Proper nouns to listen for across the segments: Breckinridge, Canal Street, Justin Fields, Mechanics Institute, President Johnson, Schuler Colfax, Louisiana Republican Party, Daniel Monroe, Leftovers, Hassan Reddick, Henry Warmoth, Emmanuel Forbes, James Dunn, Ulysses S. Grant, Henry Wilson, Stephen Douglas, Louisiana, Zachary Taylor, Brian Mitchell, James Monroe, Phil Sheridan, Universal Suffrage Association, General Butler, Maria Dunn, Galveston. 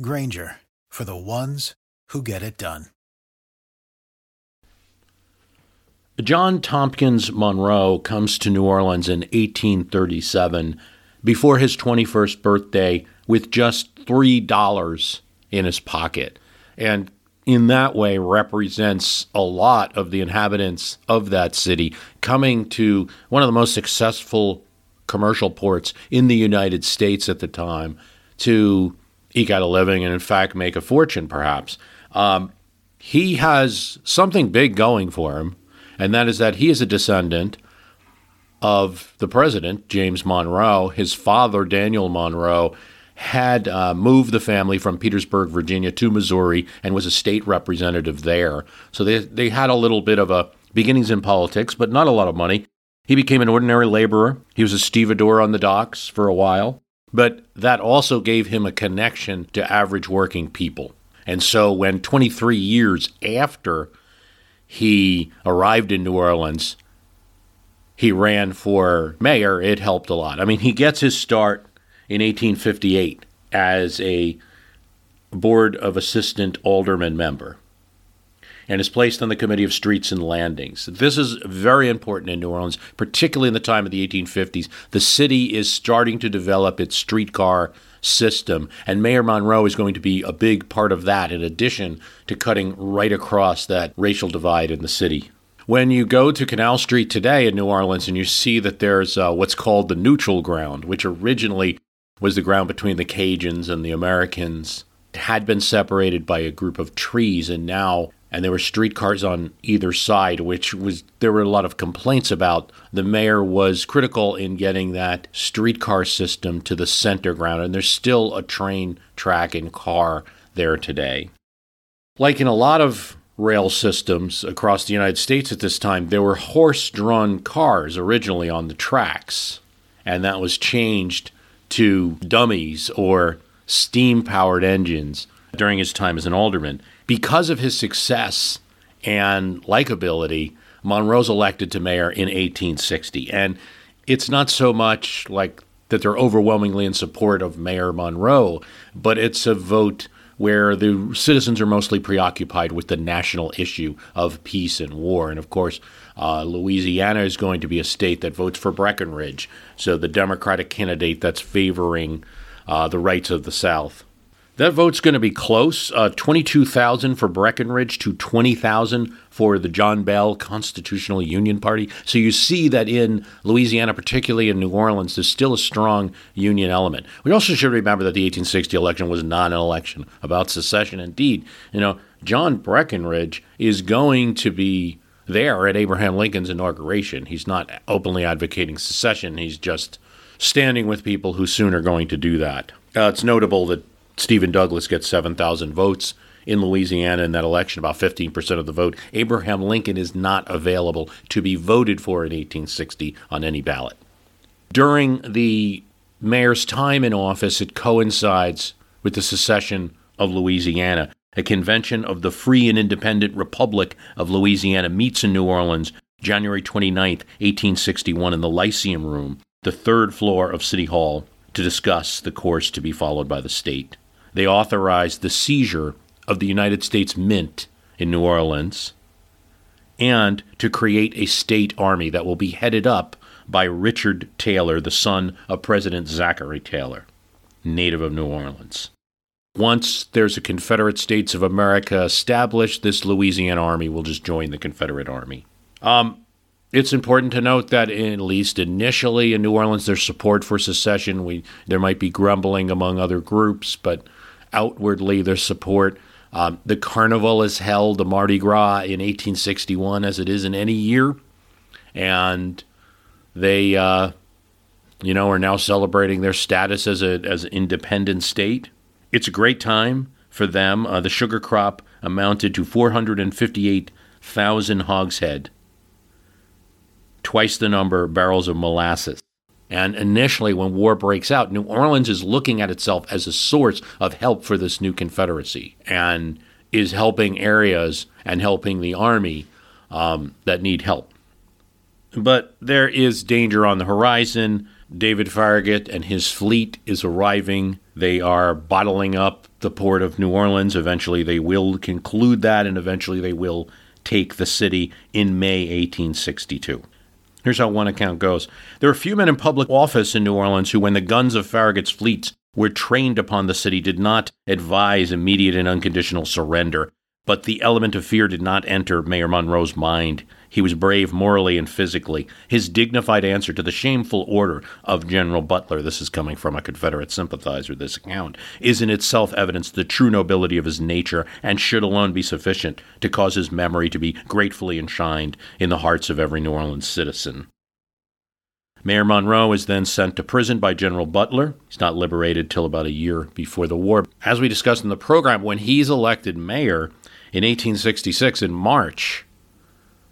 Grainger, for the ones who get it done. John Tompkins Monroe comes to New Orleans in 1837 before his 21st birthday with just $3 in his pocket, and in that way represents a lot of the inhabitants of that city coming to one of the most successful commercial ports in the United States at the time to eke out a living and, in fact, make a fortune, perhaps. He has something big going for him, and that is that he is a descendant of the president, James Monroe. His father, Daniel Monroe, had moved the family from Petersburg, Virginia, to Missouri and was a state representative there. So they had a little bit of a beginnings in politics, but not a lot of money. He became an ordinary laborer. He was a stevedore on the docks for a while. But that also gave him a connection to average working people. And so when 23 years after he arrived in New Orleans, he ran for mayor, it helped a lot. I mean, he gets his start in 1858 as a Board of Assistant Alderman member and is placed on the Committee of Streets and Landings. This is very important in New Orleans, particularly in the time of the 1850s. The city is starting to develop its streetcar system, and Mayor Monroe is going to be a big part of that, in addition to cutting right across that racial divide in the city. When you go to Canal Street today in New Orleans and you see that there's what's called the neutral ground, which originally was the ground between the Cajuns and the Americans, had been separated by a group of trees, and now... and there were streetcars on either side, which was, there were a lot of complaints about. The mayor was critical in getting that streetcar system to the center ground, and there's still a train track and car there today. Like in a lot of rail systems across the United States at this time, there were horse-drawn cars originally on the tracks, and that was changed to dummies or steam-powered engines during his time as an alderman. Because of his success and likability, Monroe's elected to mayor in 1860. And it's not so much like that they're overwhelmingly in support of Mayor Monroe, but it's a vote where the citizens are mostly preoccupied with the national issue of peace and war. And, of course, Louisiana is going to be a state that votes for Breckinridge, so the Democratic candidate that's favoring the rights of the South. That vote's going to be close, 22,000 for Breckinridge to 20,000 for the John Bell Constitutional Union Party. So you see that in Louisiana, particularly in New Orleans, there's still a strong Union element. We also should remember that the 1860 election was not an election about secession. Indeed, you know, John Breckinridge is going to be there at Abraham Lincoln's inauguration. He's not openly advocating secession. He's just standing with people who soon are going to do that. It's notable that Stephen Douglas gets 7,000 votes in Louisiana in that election, about 15% of the vote. Abraham Lincoln is not available to be voted for in 1860 on any ballot. During the mayor's time in office, it coincides with the secession of Louisiana. A convention of the Free and Independent Republic of Louisiana meets in New Orleans January 29th, 1861, in the Lyceum Room, the third floor of City Hall, to discuss the course to be followed by the state. They authorized the seizure of the United States Mint in New Orleans and to create a state army that will be headed up by Richard Taylor, the son of President Zachary Taylor, native of New Orleans. Once there's a Confederate States of America established, this Louisiana army will just join the Confederate Army. It's important to note that, at least initially in New Orleans, there's support for secession. There might be grumbling among other groups, but outwardly there's support. The carnival is held, the Mardi Gras, in 1861, as it is in any year. And they, are now celebrating their status as an independent state. It's a great time for them. The sugar crop amounted to 458,000 hogshead, twice the number of barrels of molasses. And initially, when war breaks out, New Orleans is looking at itself as a source of help for this new Confederacy and is helping areas and helping the army that need help. But there is danger on the horizon. David Farragut and his fleet is arriving. They are bottling up the port of New Orleans. Eventually, they will conclude that, and eventually they will take the city in May 1862. Here's how one account goes. There were few men in public office in New Orleans who, when the guns of Farragut's fleets were trained upon the city, did not advise immediate and unconditional surrender. But the element of fear did not enter Mayor Monroe's mind. He was brave morally and physically. His dignified answer to the shameful order of General Butler, this is coming from a Confederate sympathizer, this account, is in itself evidence the true nobility of his nature and should alone be sufficient to cause his memory to be gratefully enshrined in the hearts of every New Orleans citizen. Mayor Monroe is then sent to prison by General Butler. He's not liberated till about a year before the war. As we discussed in the program, when he's elected mayor in 1866, in March,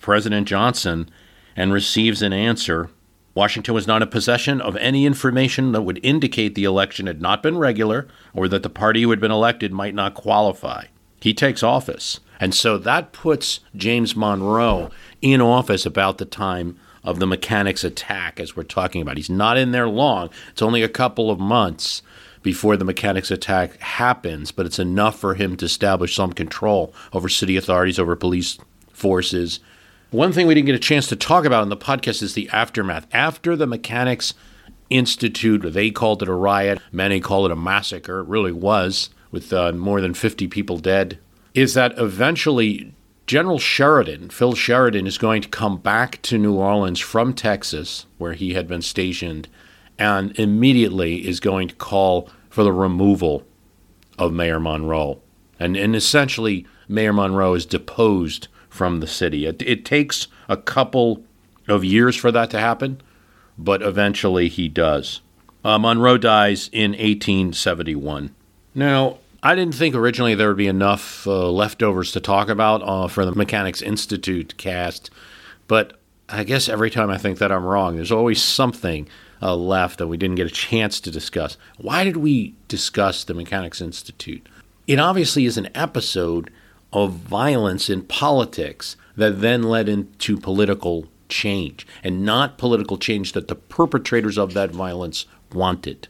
President Johnson, and receives an answer. Washington was not in possession of any information that would indicate the election had not been regular or that the party who had been elected might not qualify. He takes office. And so that puts James Monroe in office about the time of the Mechanics attack, as we're talking about. He's not in there long. It's only a couple of months before the Mechanics attack happens, but it's enough for him to establish some control over city authorities, over police forces. One thing we didn't get a chance to talk about in the podcast is the aftermath. After the Mechanics Institute, they called it a riot. Many call it a massacre. It really was, with more than 50 people dead, is that eventually General Sheridan, Phil Sheridan, is going to come back to New Orleans from Texas, where he had been stationed, and immediately is going to call for the removal of Mayor Monroe. And essentially, Mayor Monroe is deposed from the city. It takes a couple of years for that to happen, but eventually he does. Monroe dies in 1871. Now, I didn't think originally there would be enough leftovers to talk about for the Mechanics Institute cast, but I guess every time I think that I'm wrong. There's always something left that we didn't get a chance to discuss. Why did we discuss the Mechanics Institute? It obviously is an episode of violence in politics that then led into political change, and not political change that the perpetrators of that violence wanted.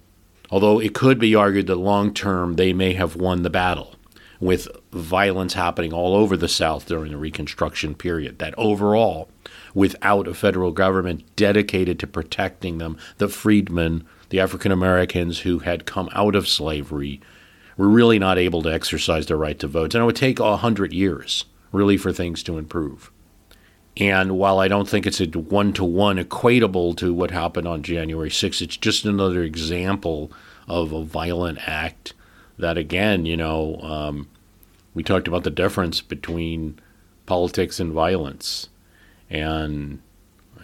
Although it could be argued that long-term they may have won the battle, with violence happening all over the South during the Reconstruction period, that overall, without a federal government dedicated to protecting them, the freedmen, the African Americans who had come out of slavery, were really not able to exercise their right to vote. And it would take 100 years, really, for things to improve. And while I don't think it's a one-to-one equatable to what happened on January 6th, it's just another example of a violent act that, again, we talked about the difference between politics and violence and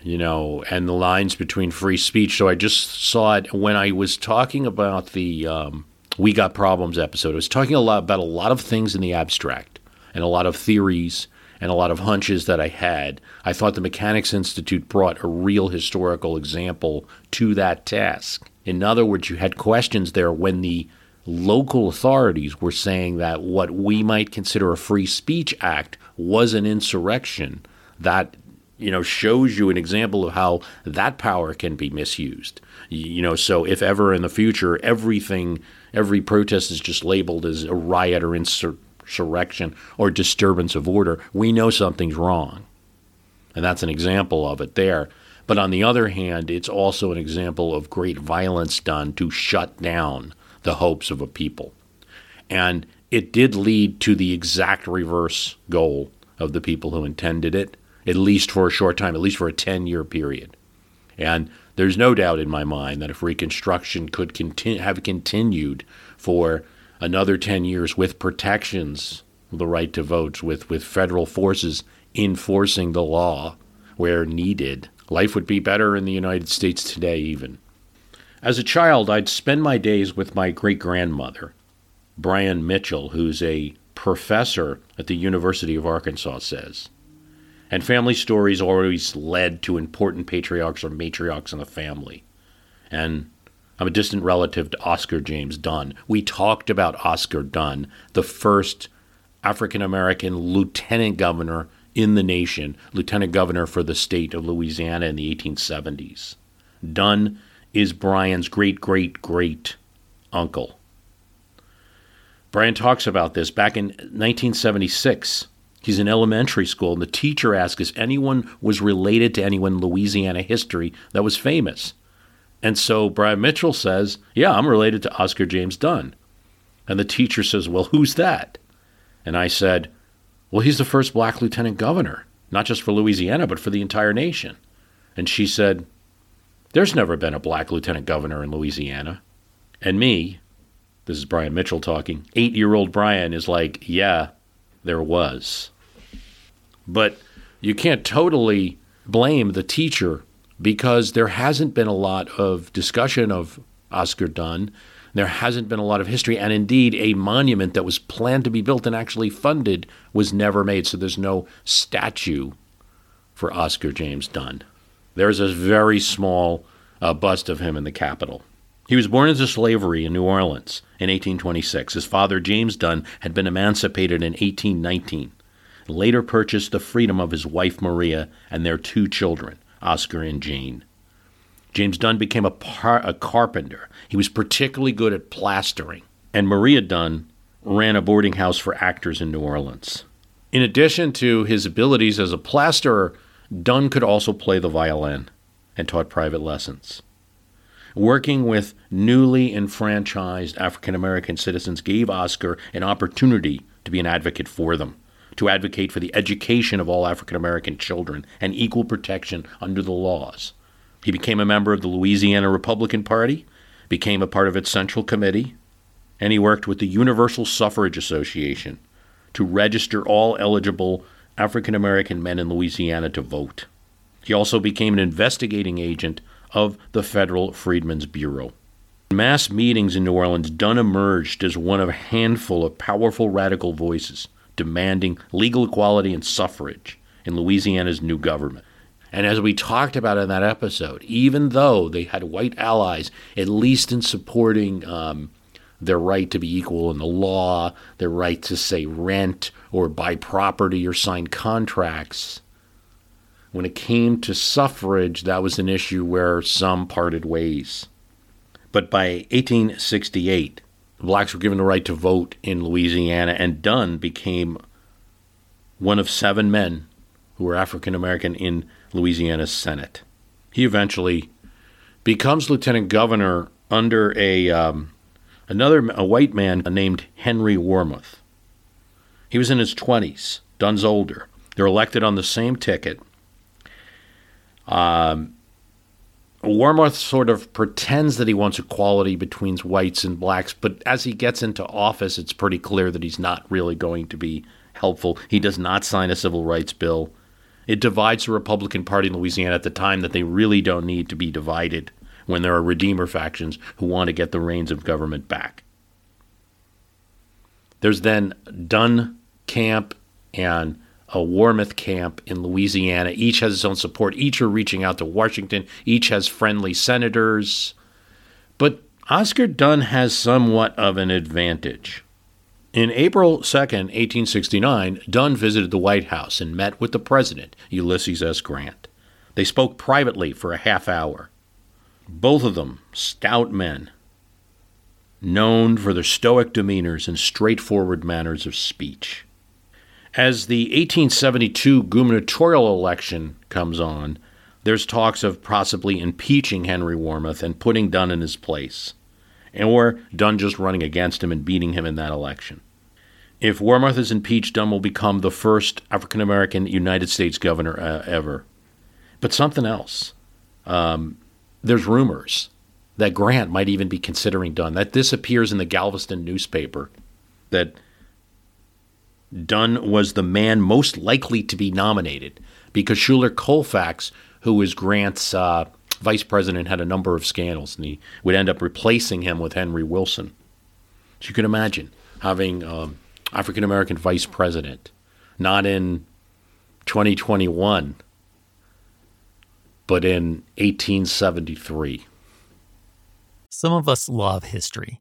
the lines between free speech. So I just saw it when I was talking about the We Got Problems episode. I was talking about a lot of things in the abstract and a lot of theories and a lot of hunches that I had. I thought the Mechanics Institute brought a real historical example to that task. In other words, you had questions there when the local authorities were saying that what we might consider a free speech act was an insurrection. That, shows you an example of how that power can be misused. So if ever in the future every protest is just labeled as a riot or insurrection or disturbance of order, we know something's wrong. And that's an example of it there. But on the other hand, it's also an example of great violence done to shut down the hopes of a people. And it did lead to the exact reverse goal of the people who intended it, at least for a short time, at least for a 10-year period. And there's no doubt in my mind that if Reconstruction could have continued for another 10 years with protections, the right to vote, with federal forces enforcing the law where needed, life would be better in the United States today even. As a child, I'd spend my days with my great-grandmother, Brian Mitchell, who's a professor at the University of Arkansas, says. And family stories always led to important patriarchs or matriarchs in the family. And I'm a distant relative to Oscar James Dunn. We talked about Oscar Dunn, the first African-American lieutenant governor in the nation, lieutenant governor for the state of Louisiana in the 1870s. Dunn is Brian's great-great-great-uncle. Brian talks about this. Back in 1976, he's in elementary school, and the teacher asks if anyone was related to anyone in Louisiana history that was famous. And so Brian Mitchell says, yeah, I'm related to Oscar James Dunn. And the teacher says, well, who's that? And I said, well, he's the first black lieutenant governor, not just for Louisiana, but for the entire nation. And she said, there's never been a black lieutenant governor in Louisiana. And me, this is Brian Mitchell talking, 8-year-old Brian is like, yeah, there was. But you can't totally blame the teacher because there hasn't been a lot of discussion of Oscar Dunn. There hasn't been a lot of history. And indeed, a monument that was planned to be built and actually funded was never made. So there's no statue for Oscar James Dunn. There's a very small bust of him in the Capitol. He was born into slavery in New Orleans in 1826. His father, James Dunn, had been emancipated in 1819, later purchased the freedom of his wife, Maria, and their 2 children, Oscar and Jane. James Dunn became a carpenter. He was particularly good at plastering. And Maria Dunn ran a boarding house for actors in New Orleans. In addition to his abilities as a plasterer, Dunn could also play the violin and taught private lessons. Working with newly enfranchised African-American citizens gave Oscar an opportunity to be an advocate for them, to advocate for the education of all African-American children and equal protection under the laws. He became a member of the Louisiana Republican Party, became a part of its central committee, and he worked with the Universal Suffrage Association to register all eligible African-American men in Louisiana to vote. He also became an investigating agent of the Federal Freedmen's Bureau. In mass meetings in New Orleans, Dunn emerged as one of a handful of powerful radical voices demanding legal equality and suffrage in Louisiana's new government. And as we talked about in that episode, even though they had white allies, at least in supporting their right to be equal in the law, their right to, say, rent or buy property or sign contracts, when it came to suffrage, that was an issue where some parted ways. But by 1868, blacks were given the right to vote in Louisiana, and Dunn became one of 7 men who were African American in Louisiana's Senate. He eventually becomes lieutenant governor under a white man named Henry Warmoth. He was in his 20s. Dunn's older. They're elected on the same ticket. Warmoth sort of pretends that he wants equality between whites and blacks, but as he gets into office, it's pretty clear that he's not really going to be helpful. He does not sign a civil rights bill. It divides the Republican Party in Louisiana at the time that they really don't need to be divided when there are redeemer factions who want to get the reins of government back. There's then Dunn camp and a Warmoth camp in Louisiana. Each has its own support. Each are reaching out to Washington. Each has friendly senators. But Oscar Dunn has somewhat of an advantage. In April 2nd, 1869, Dunn visited the White House and met with the president, Ulysses S. Grant. They spoke privately for a half hour. Both of them stout men, known for their stoic demeanors and straightforward manners of speech. As the 1872 gubernatorial election comes on, there's talks of possibly impeaching Henry Warmoth and putting Dunn in his place, or Dunn just running against him and beating him in that election. If Warmoth is impeached, Dunn will become the first African-American United States governor ever. But something else. There's rumors that Grant might even be considering Dunn. That this appears in the Galveston newspaper, that Dunn was the man most likely to be nominated because Schuler Colfax, who was Grant's vice president, had a number of scandals, and he would end up replacing him with Henry Wilson. So you can imagine having African-American vice president, not in 2021, but in 1873. Some of us love history.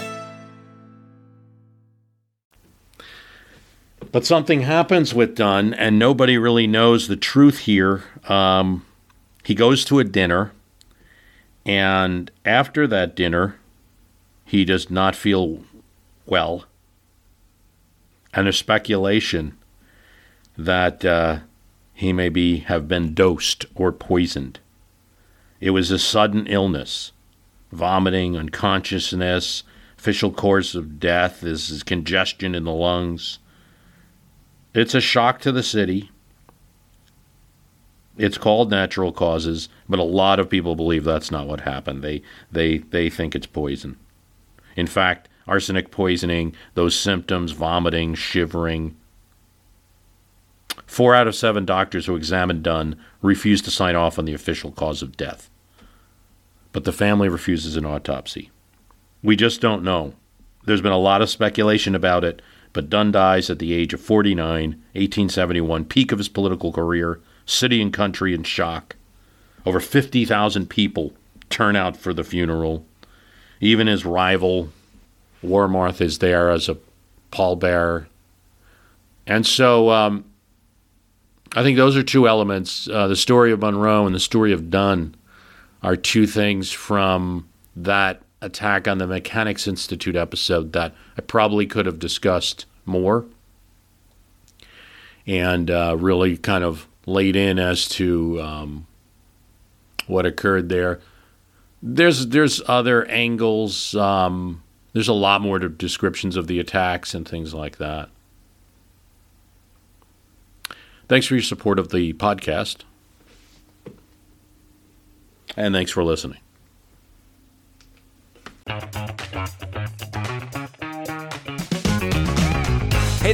But something happens with Dunn, and nobody really knows the truth here. He goes to a dinner, and after that dinner, he does not feel well. And there's speculation that he may have been dosed or poisoned. It was a sudden illness, vomiting, unconsciousness. Official cause of death is congestion in the lungs. It's a shock to the city. It's called natural causes, but a lot of people believe that's not what happened. They think it's poison. In fact, arsenic poisoning, those symptoms, vomiting, shivering. 4 out of 7 doctors who examined Dunn refused to sign off on the official cause of death. But the family refuses an autopsy. We just don't know. There's been a lot of speculation about it. But Dunn dies at the age of 49, 1871, peak of his political career, city and country in shock. Over 50,000 people turn out for the funeral. Even his rival, Warmoth, is there as a pallbearer. And so I think those are two elements. The story of Monroe and the story of Dunn are two things from that attack on the Mechanics Institute episode that I probably could have discussed more and really kind of laid in as to what occurred there. There's other angles. There's a lot more descriptions of the attacks and things like that. Thanks for your support of the podcast. And thanks for listening. Hey